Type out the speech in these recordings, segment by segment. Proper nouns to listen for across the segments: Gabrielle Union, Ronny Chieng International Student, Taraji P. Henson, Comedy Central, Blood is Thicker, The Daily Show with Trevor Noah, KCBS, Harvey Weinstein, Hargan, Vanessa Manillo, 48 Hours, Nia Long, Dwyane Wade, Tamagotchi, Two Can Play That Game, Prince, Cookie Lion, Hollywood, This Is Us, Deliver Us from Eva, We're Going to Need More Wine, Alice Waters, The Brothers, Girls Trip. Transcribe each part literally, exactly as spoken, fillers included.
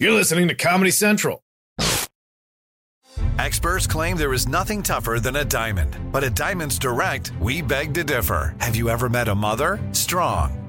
You're listening to Comedy Central. Experts claim there is nothing tougher than a diamond. But at Diamonds Direct, we beg to differ. Have you ever met a mother? Strong,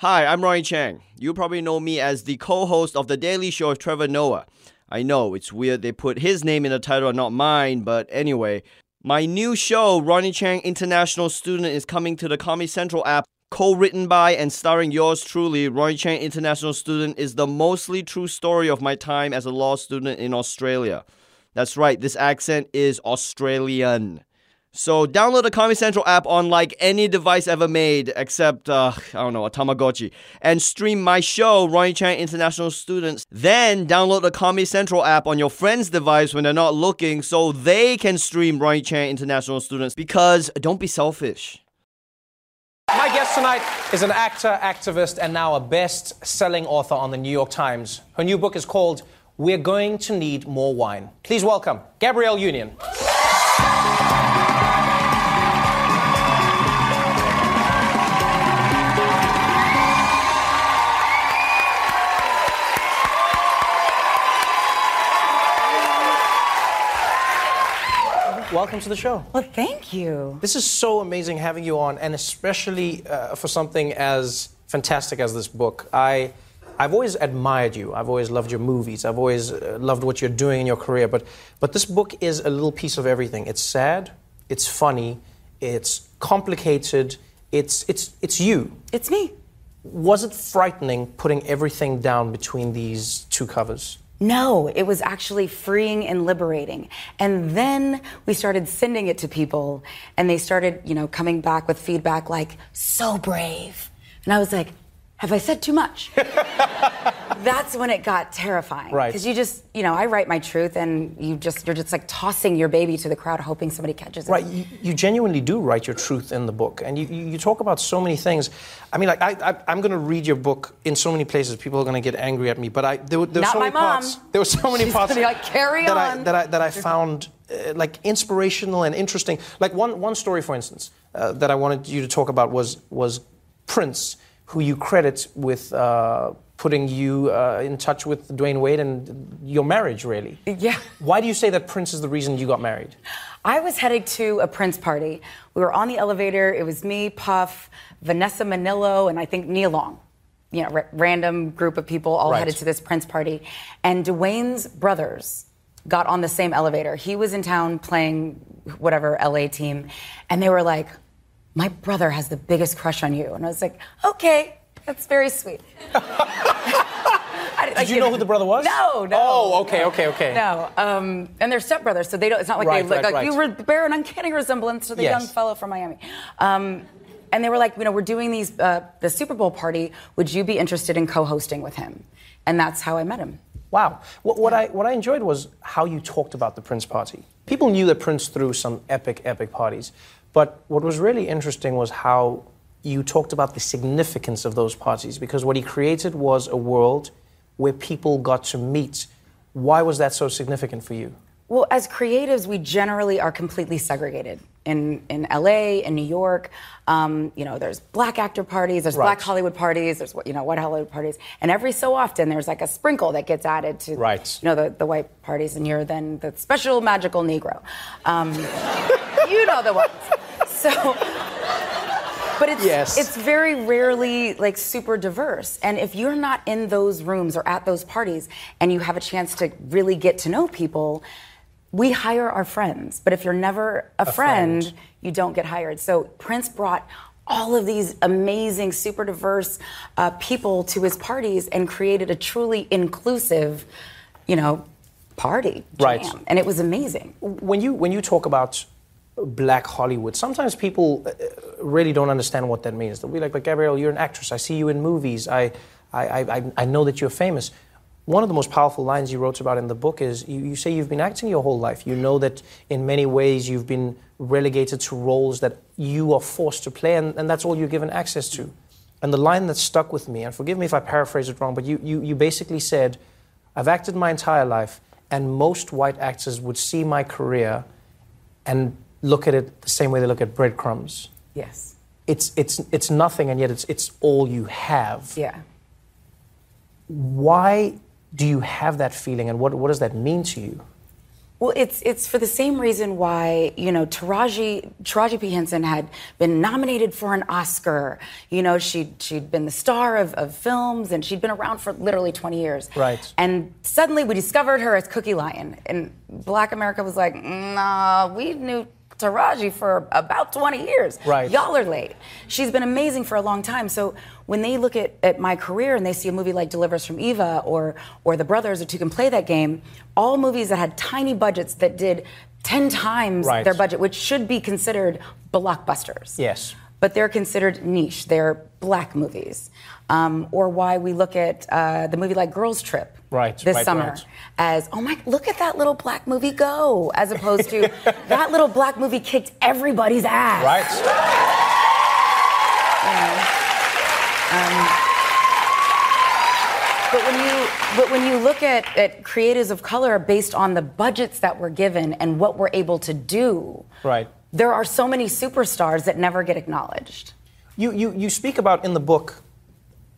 Hi, I'm Ronny Chieng. You probably know me as the co-host of The Daily Show with Trevor Noah. I know, it's weird they put his name in the title and not mine, but anyway. My new show, Ronny Chieng International Student, is coming to the Comedy Central app. Co-written by and starring yours truly, Ronny Chieng International Student is the mostly true story of my time as a law student in Australia. That's right, this accent is Australian. So download the Comedy Central app on like any device ever made, except, uh, I don't know, a Tamagotchi, and stream my show, Ronny Chieng International Students. Then download the Comedy Central app on your friend's device when they're not looking so they can stream Ronny Chieng International Students, because don't be selfish. My guest tonight is an actor, activist, and now a best-selling author on the New York Times. Her new book is called We're Going to Need More Wine. Please welcome Gabrielle Union. Welcome to the show. Well, thank you. This is so amazing having you on, and especially uh, for something as fantastic as this book. I, I've always admired you. I've always loved your movies. I've always uh, loved what you're doing in your career. But, but this book is a little piece of everything. It's sad. It's funny. It's complicated. It's it's it's you. It's me. Was it frightening putting everything down between these two covers? No, it was actually freeing and liberating. And then we started sending it to people, and they started, you know, coming back with feedback like, so brave. And I was like, have I said too much? That's when it got terrifying. Right. Because you just, you know, I write my truth, and you just, you're just like tossing your baby to the crowd hoping somebody catches it. Right, you, you genuinely do write your truth in the book, and you, you talk about so many things. I mean, like, I, I, I'm going to read your book in so many places. People are going to get angry at me, but I, there were there so many mom. parts. There were so many She's parts gonna be like, carry that, on. I, that, I, that I found, uh, like, inspirational and interesting. Like, one, one story, for instance, uh, that I wanted you to talk about was was Prince, who you credit with uh, putting you uh, in touch with Dwyane Wade and your marriage, really. Yeah. Why do you say that Prince is the reason you got married? I was headed to a Prince party. We were on the elevator. It was me, Puff, Vanessa Manillo, and I think Nia Long. You know, r- random group of people all right. headed to this Prince party. And Dwyane's brothers got on the same elevator. He was in town playing whatever L A team, and they were like, my brother has the biggest crush on you. And I was like, okay, that's very sweet. I, Did you know who the brother was? No, no. Oh, okay, no, okay, okay. No, um, and they're stepbrothers, so they don't. It's not like right, they look right, like right. You bear an uncanny resemblance to the yes. young fellow from Miami. Um, and they were like, you know, we're doing these uh, the Super Bowl party. Would you be interested in co-hosting with him? And that's how I met him. Wow. What, what yeah. I what I enjoyed was how you talked about the Prince party. People knew that Prince threw some epic, epic parties. But what was really interesting was how you talked about the significance of those parties, because what he created was a world where people got to meet. Why was that so significant for you? Well, as creatives, we generally are completely segregated. In, in L A, in New York, um, you know, there's black actor parties, there's right. black Hollywood parties, there's, you know, white Hollywood parties. And every so often, there's like a sprinkle that gets added to, right. you know, the, the white parties, and you're then the special magical Negro. Um, you know the ones. So, but it's, yes. it's very rarely like super diverse. And if you're not in those rooms or at those parties and you have a chance to really get to know people, we hire our friends, but if you're never a, a friend, friend, you don't get hired. So Prince brought all of these amazing, super diverse uh, people to his parties and created a truly inclusive, you know, party jam. Right. And it was amazing. When you when you talk about Black Hollywood, sometimes people really don't understand what that means. They'll be like, but Gabrielle, you're an actress. I see you in movies. I, I, I, I know that you're famous. One of the most powerful lines you wrote about in the book is you, you say you've been acting your whole life. You know that in many ways you've been relegated to roles that you are forced to play, and, and that's all you're given access to. And the line that stuck with me, and forgive me if I paraphrase it wrong, but you, you, you basically said, I've acted my entire life, and most white actors would see my career and look at it the same way they look at breadcrumbs. Yes. It's, it's, it's nothing, and yet it's, it's all you have. Yeah. Why do you have that feeling, and what, what does that mean to you? Well, it's it's for the same reason why, you know, Taraji Taraji P. Henson had been nominated for an Oscar. You know, she she'd been the star of, of films, and she'd been around for literally twenty years. Right. And suddenly we discovered her as Cookie Lion, and Black America was like, nah, we knew Taraji for about twenty years. Right. Y'all are late. She's been amazing for a long time. So when they look at, at my career and they see a movie like Deliver Us from Eva or or The Brothers or Two Can Play That Game, all movies that had tiny budgets that did ten times right. their budget, which should be considered blockbusters. Yes. But they're considered niche. They're Black movies. Um, or why we look at uh, the movie like Girls Trip right, this right, summer right. as, oh my, look at that little Black movie go, as opposed to that little Black movie kicked everybody's ass. Right. Yeah. Um, But when you but when you look at, at creatives of color based on the budgets that we're given and what we're able to do, right. there are so many superstars that never get acknowledged. You, you you speak about in the book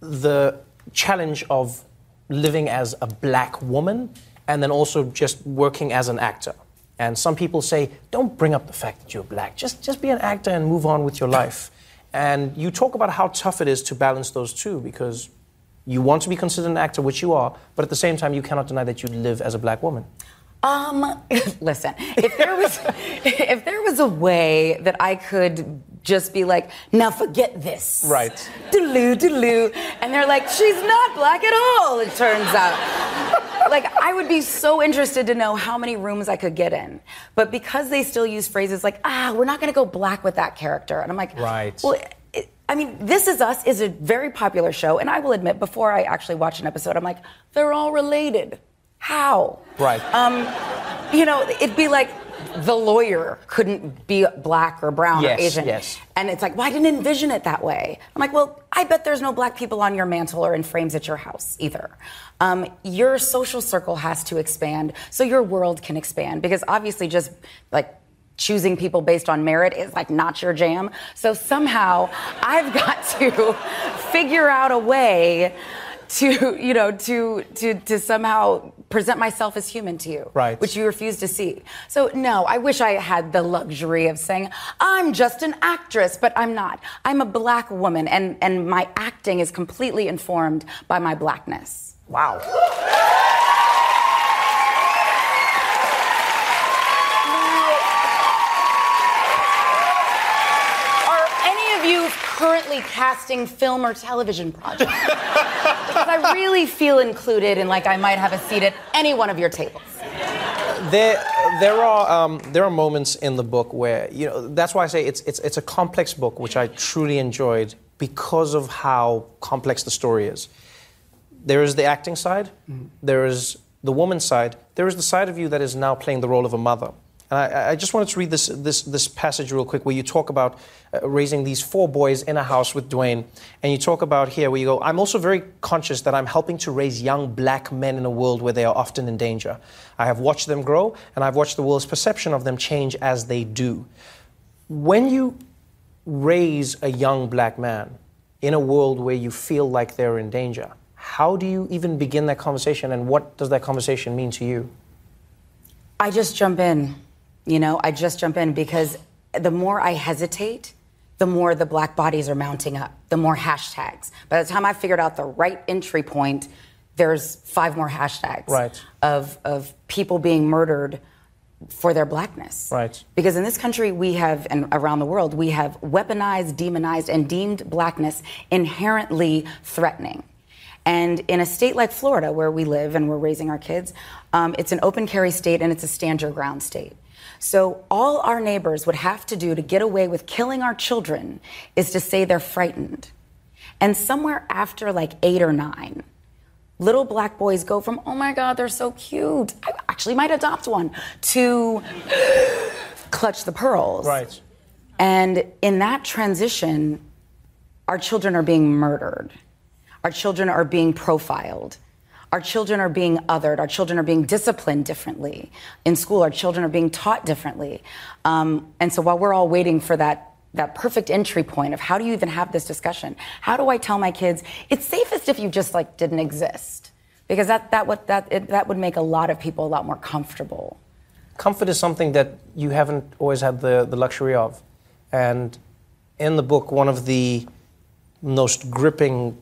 the challenge of living as a Black woman and then also just working as an actor. And some people say, don't bring up the fact that you're Black. Just just be an actor and move on with your life. And you talk about how tough it is to balance those two because you want to be considered an actor, which you are, but at the same time, you cannot deny that you live as a Black woman. Um, listen, if there was, if there was a way that I could just be like, now forget this. Right. Doo-loo, doo-loo. And they're like, she's not Black at all, it turns out. Like, I would be so interested to know how many rooms I could get in. But because they still use phrases like, ah, we're not going to go Black with that character. And I'm like, right. Well, I mean, This Is Us is a very popular show, and I will admit, before I actually watch an episode, I'm like, they're all related. How? Right. Um, you know, it'd be like, the lawyer couldn't be Black or brown yes, or Asian. Yes, yes. And it's like, well, I didn't envision it that way. I'm like, well, I bet there's no Black people on your mantle or in frames at your house either. Um, your social circle has to expand so your world can expand, because obviously just, like, choosing people based on merit is like not your jam. So somehow I've got to figure out a way to, you know, to to to somehow present myself as human to you, right. which you refuse to see. So no, I wish I had the luxury of saying, I'm just an actress, but I'm not. I'm a Black woman, and, and my acting is completely informed by my Blackness. Wow. Currently casting film or television projects. Because I really feel included and like I might have a seat at any one of your tables. There, there are um, there are moments in the book where, you know, that's why I say it's it's it's a complex book, which I truly enjoyed because of how complex the story is. There is the acting side, mm-hmm. there is the woman's side, there is the side of you that is now playing the role of a mother. And I, I just wanted to read this, this this passage real quick where you talk about uh, raising these four boys in a house with Dwyane. And you talk about here where you go, I'm also very conscious that I'm helping to raise young Black men in a world where they are often in danger. I have watched them grow, and I've watched the world's perception of them change as they do. When you raise a young Black man in a world where you feel like they're in danger, how do you even begin that conversation, and what does that conversation mean to you? I just jump in. You know, I just jump in because the more I hesitate, the more the Black bodies are mounting up, the more hashtags. By the time I figured out the right entry point, there's five more hashtags right. of, of people being murdered for their blackness. Right. Because in this country we have, and around the world, we have weaponized, demonized, and deemed blackness inherently threatening. And in a state like Florida, where we live and we're raising our kids, um, it's an open carry state and it's a stand your ground state. So all our neighbors would have to do to get away with killing our children is to say they're frightened. And somewhere after like eight or nine, little black boys go from, oh my God, they're so cute, I actually might adopt one, to clutch the pearls. Right. And in that transition, our children are being murdered. Our children are being profiled. Our children are being othered. Our children are being disciplined differently in school. Our children are being taught differently. Um, and so while we're all waiting for that that perfect entry point of how do you even have this discussion? How do I tell my kids it's safest if you just like didn't exist? Because that that would that it, that would make a lot of people a lot more comfortable. Comfort is something that you haven't always had the the luxury of. And in the book, one of the most gripping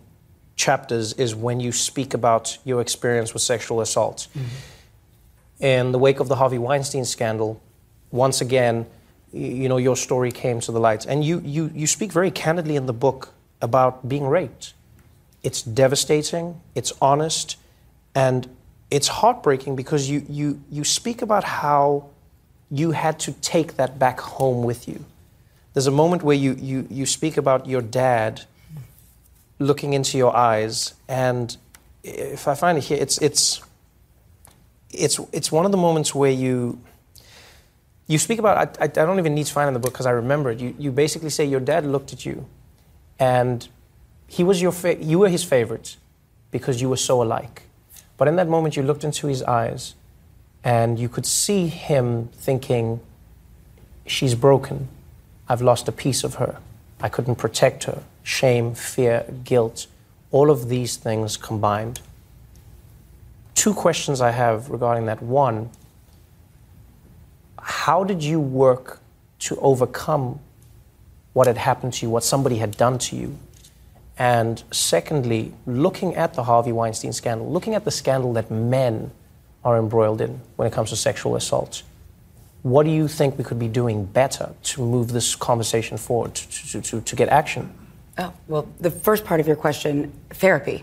chapters is when you speak about your experience with sexual assault. Mm-hmm. In the wake of the Harvey Weinstein scandal, once again, you know, your story came to the light. And you, you, you speak very candidly in the book about being raped. It's devastating, it's honest, and it's heartbreaking because you, you, you speak about how you had to take that back home with you. There's a moment where you, you, you speak about your dad looking into your eyes, and if I find it here, it's it's it's it's one of the moments where you you speak about. I, I don't even need to find it in the book because I remember it. You you basically say your dad looked at you, and he was your fa- you were his favorite because you were so alike. But in that moment, you looked into his eyes, and you could see him thinking, "She's broken. I've lost a piece of her. I couldn't protect her." Shame, fear, guilt, all of these things combined. Two questions I have regarding that. One, how did you work to overcome what had happened to you, what somebody had done to you? And secondly, looking at the Harvey Weinstein scandal, looking at the scandal that men are embroiled in when it comes to sexual assault, what do you think we could be doing better to move this conversation forward, to, to, to, to get action? Oh, well, the first part of your question, therapy.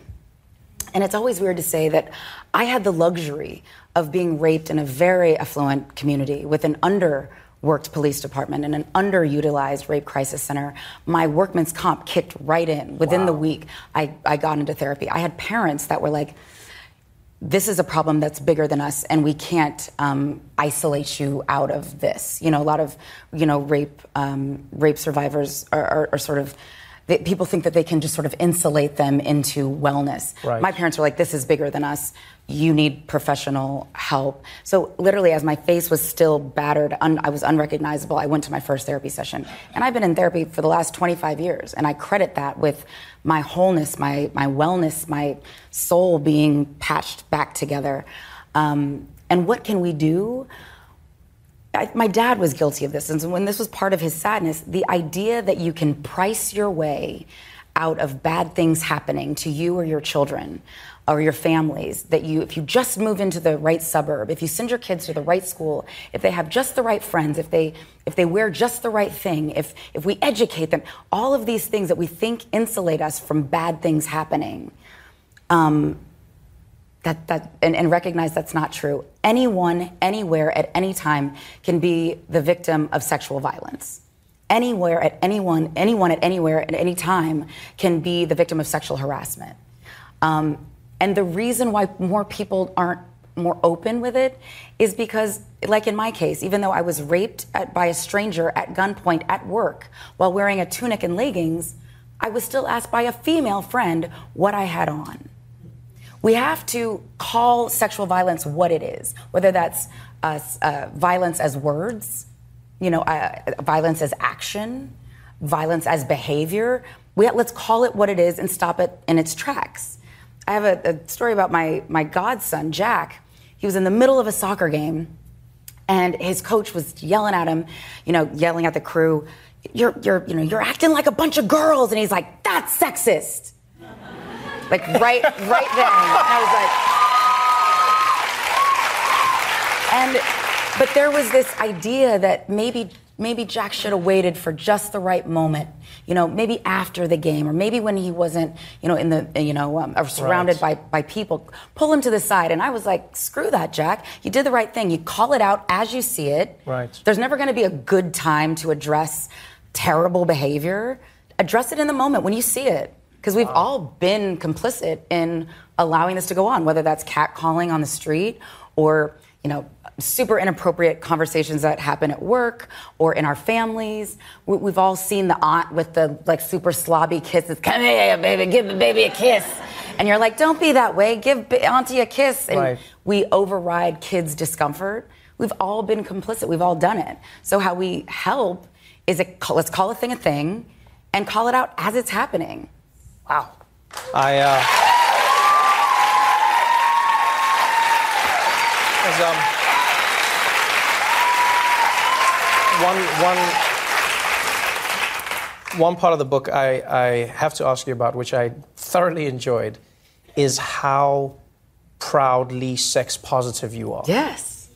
And it's always weird to say that I had the luxury of being raped in a very affluent community with an underworked police department and an underutilized rape crisis center. My workman's comp kicked right in. Within wow. the week, I, I got into therapy. I had parents that were like, this is a problem that's bigger than us, and we can't um, isolate you out of this. You know, a lot of, you know, rape um, rape survivors are, are, are sort of, they, people think that they can just sort of insulate them into wellness. Right. My parents were like, this is bigger than us. You need professional help. So literally, as my face was still battered, un, I was unrecognizable, I went to my first therapy session. And I've been in therapy for the last twenty-five years, and I credit that with my wholeness, my my wellness, my soul being patched back together. Um, and what can we do? I, my dad was guilty of this. And so when this was part of his sadness, the idea that you can price your way out of bad things happening to you or your children or your families, that you, if you just move into the right suburb, if you send your kids to the right school, if they have just the right friends, if they if they wear just the right thing, if if we educate them, all of these things that we think insulate us from bad things happening, um, that that and, and recognize that's not true. Anyone, anywhere, at any time can be the victim of sexual violence. Anywhere, at anyone, anyone at anywhere, at any time can be the victim of sexual harassment. Um, And the reason why more people aren't more open with it is because, like in my case, even though I was raped at, by a stranger at gunpoint at work while wearing a tunic and leggings, I was still asked by a female friend what I had on. We have to call sexual violence what it is, whether that's uh, uh, violence as words, you know, uh, violence as action, violence as behavior. We have, let's call it what it is and stop it in its tracks. I have a, a story about my, my godson, Jack. He was in the middle of a soccer game, and his coach was yelling at him, you know, yelling at the crew, you're, you're, you know, you're acting like a bunch of girls. And he's like, that's sexist. Like right, right then. And I was like, and But there was this idea that maybe maybe Jack should have waited for just the right moment, you know, maybe after the game, or maybe when he wasn't, you know, in the, you know, um, or surrounded right. by, by people, pull him to the side. And I was like, screw that, Jack. You did the right thing. You call it out as you see it. Right. There's never going to be a good time to address terrible behavior. Address it in the moment when you see it. Because we've wow. all been complicit in allowing this to go on, whether that's catcalling on the street or, you know, super inappropriate conversations that happen at work or in our families. We've all seen the aunt with the, like, super slobby kisses. Come here, baby, give the baby a kiss. And you're like, don't be that way. Give auntie a kiss. And right. we override kids' discomfort. We've all been complicit. We've all done it. So how we help is, a, let's call a thing a thing and call it out as it's happening. Wow. I, uh... there's, um... One, one, one part of the book I, I have to ask you about, which I thoroughly enjoyed, is how proudly sex positive you are. Yes.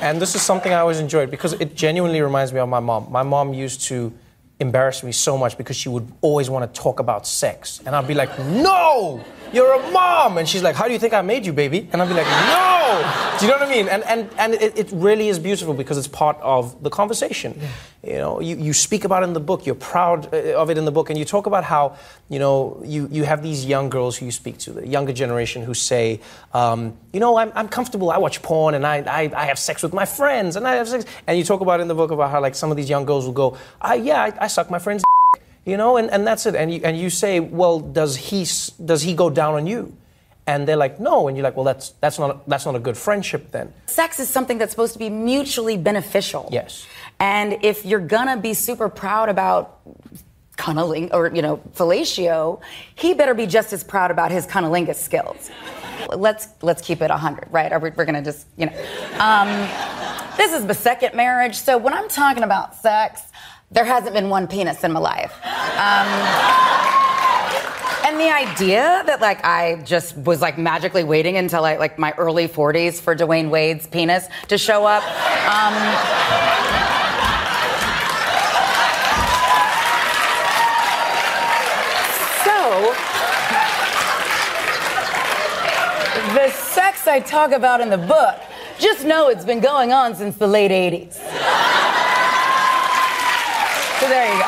And this is something I always enjoyed because it genuinely reminds me of my mom. My mom used to embarrass me so much because she would always want to talk about sex. And I'd be like, no, you're a mom. And she's like, how do you think I made you, baby? And I'd be like, no. Do you know what I mean? And and, and it, it really is beautiful because it's part of the conversation. Yeah. You know, you, you speak about it in the book, you're proud of it in the book, and you talk about how, you know, you, you have these young girls who you speak to, the younger generation who say, um, you know, I'm, I'm comfortable, I watch porn, and I, I I have sex with my friends, and I have sex. And you talk about it in the book about how, like, some of these young girls will go, I, yeah, I, I suck my friend's d-. You know, and, and that's it. And you, and you say, well, does he does he go down on you? And they're like, no. And you're like, well, that's that's not that's not a good friendship then. Sex is something that's supposed to be mutually beneficial. Yes. And if you're gonna be super proud about cunnilingus or, you know, fellatio, he better be just as proud about his cunnilingus skills. let's let's keep it one hundred, right? Or we're gonna just, you know. Um, this is the second marriage, so when I'm talking about sex, there hasn't been one penis in my life. Um, And the idea that, like, I just was, like, magically waiting until, I, like, my early forties for Dwyane Wade's penis to show up. Um, so, the sex I talk about in the book, just know it's been going on since the late eighties. So there you go.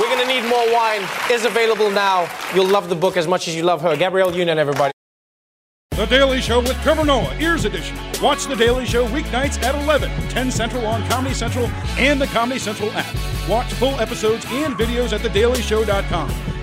We're Going to Need More Wine is available now. You'll love the book as much as you love her. Gabrielle Union, everybody. The Daily Show with Trevor Noah, Ears Edition. Watch The Daily Show weeknights at eleven, ten Central on Comedy Central and the Comedy Central app. Watch full episodes and videos at the daily show dot com.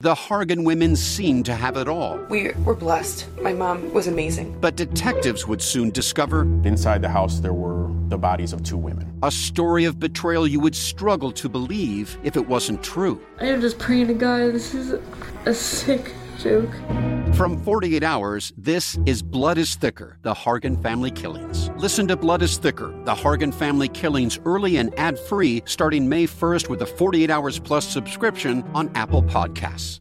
The Hargan women seemed to have it all. We were blessed. My mom was amazing. But detectives would soon discover... Inside the house, there were the bodies of two women. A story of betrayal you would struggle to believe if it wasn't true. I am just praying to God, this is a sick joke. From forty-eight hours, this is Blood is Thicker, The Hargan Family Killings. Listen to Blood is Thicker, The Hargan Family Killings early and ad-free starting May first with a forty-eight hours plus subscription on Apple Podcasts.